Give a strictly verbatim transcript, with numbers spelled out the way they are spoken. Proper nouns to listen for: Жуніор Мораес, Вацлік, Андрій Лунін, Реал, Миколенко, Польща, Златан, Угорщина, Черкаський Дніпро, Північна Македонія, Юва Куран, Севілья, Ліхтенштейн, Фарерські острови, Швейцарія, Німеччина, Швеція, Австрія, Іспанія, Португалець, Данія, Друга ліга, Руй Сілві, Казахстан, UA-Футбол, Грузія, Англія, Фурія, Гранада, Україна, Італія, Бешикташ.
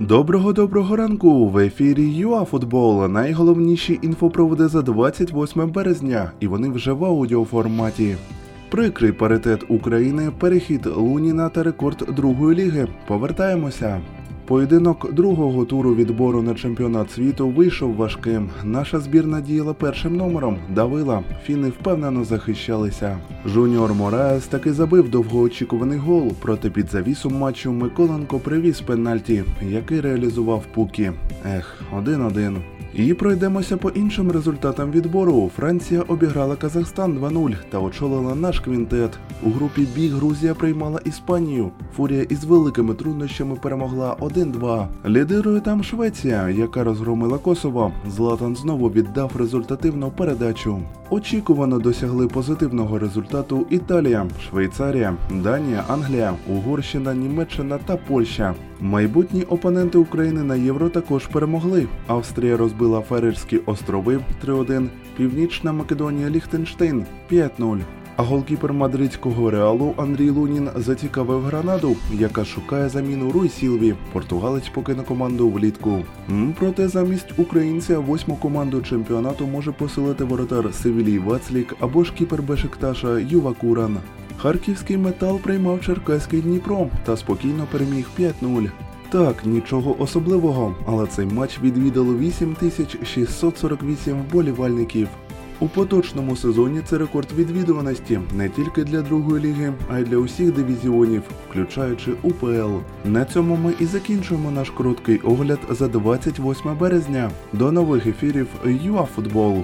Доброго-доброго ранку! В ефірі ю а-Футбол. Найголовніші інфопроводи за двадцять восьме березня, і вони вже в аудіоформаті. Прикрий паритет України, перехід Луніна та рекорд другої ліги. Повертаємося. Поєдинок другого туру відбору на чемпіонат світу вийшов важким. Наша збірна діяла першим номером, давила. Фіни впевнено захищалися. Жуніор Мораес таки забив довгоочікуваний гол, проте під завісу матчу Миколенко привіз пенальті, який реалізував Пукі. Ех, один-один. І пройдемося по іншим результатам відбору. Франція обіграла Казахстан два нуль та очолила наш квінтет. У групі Бі Грузія приймала Іспанію. Фурія із великими труднощами перемогла один-два. Лідирує там Швеція, яка розгромила Косово. Златан знову віддав результативну передачу. Очікувано досягли позитивного результату Італія, Швейцарія, Данія, Англія, Угорщина, Німеччина та Польща. Майбутні опоненти України на Євро також перемогли. Австрія розбила Фарерські острови три один, Північна Македонія Ліхтенштейн п'ять нуль. А голкіпер мадридського Реалу Андрій Лунін зацікавив Гранаду, яка шукає заміну Руй Сілві. Португалець покине команду влітку. Проте замість українця восьму команду чемпіонату може посилити воротар Севілії Вацлік або ж кіпер Бешикташа Юва Куран. Харківський Метал приймав черкаський Дніпро та спокійно переміг п'ять нуль. Так, нічого особливого, але цей матч відвідало вісім тисяч шістсот сорок вісім вболівальників. У поточному сезоні це рекорд відвідуваності не тільки для другої ліги, а й для усіх дивізіонів, включаючи у пе ел. На цьому ми і закінчуємо наш короткий огляд за двадцять восьме березня. До нових ефірів ю а-Футбол.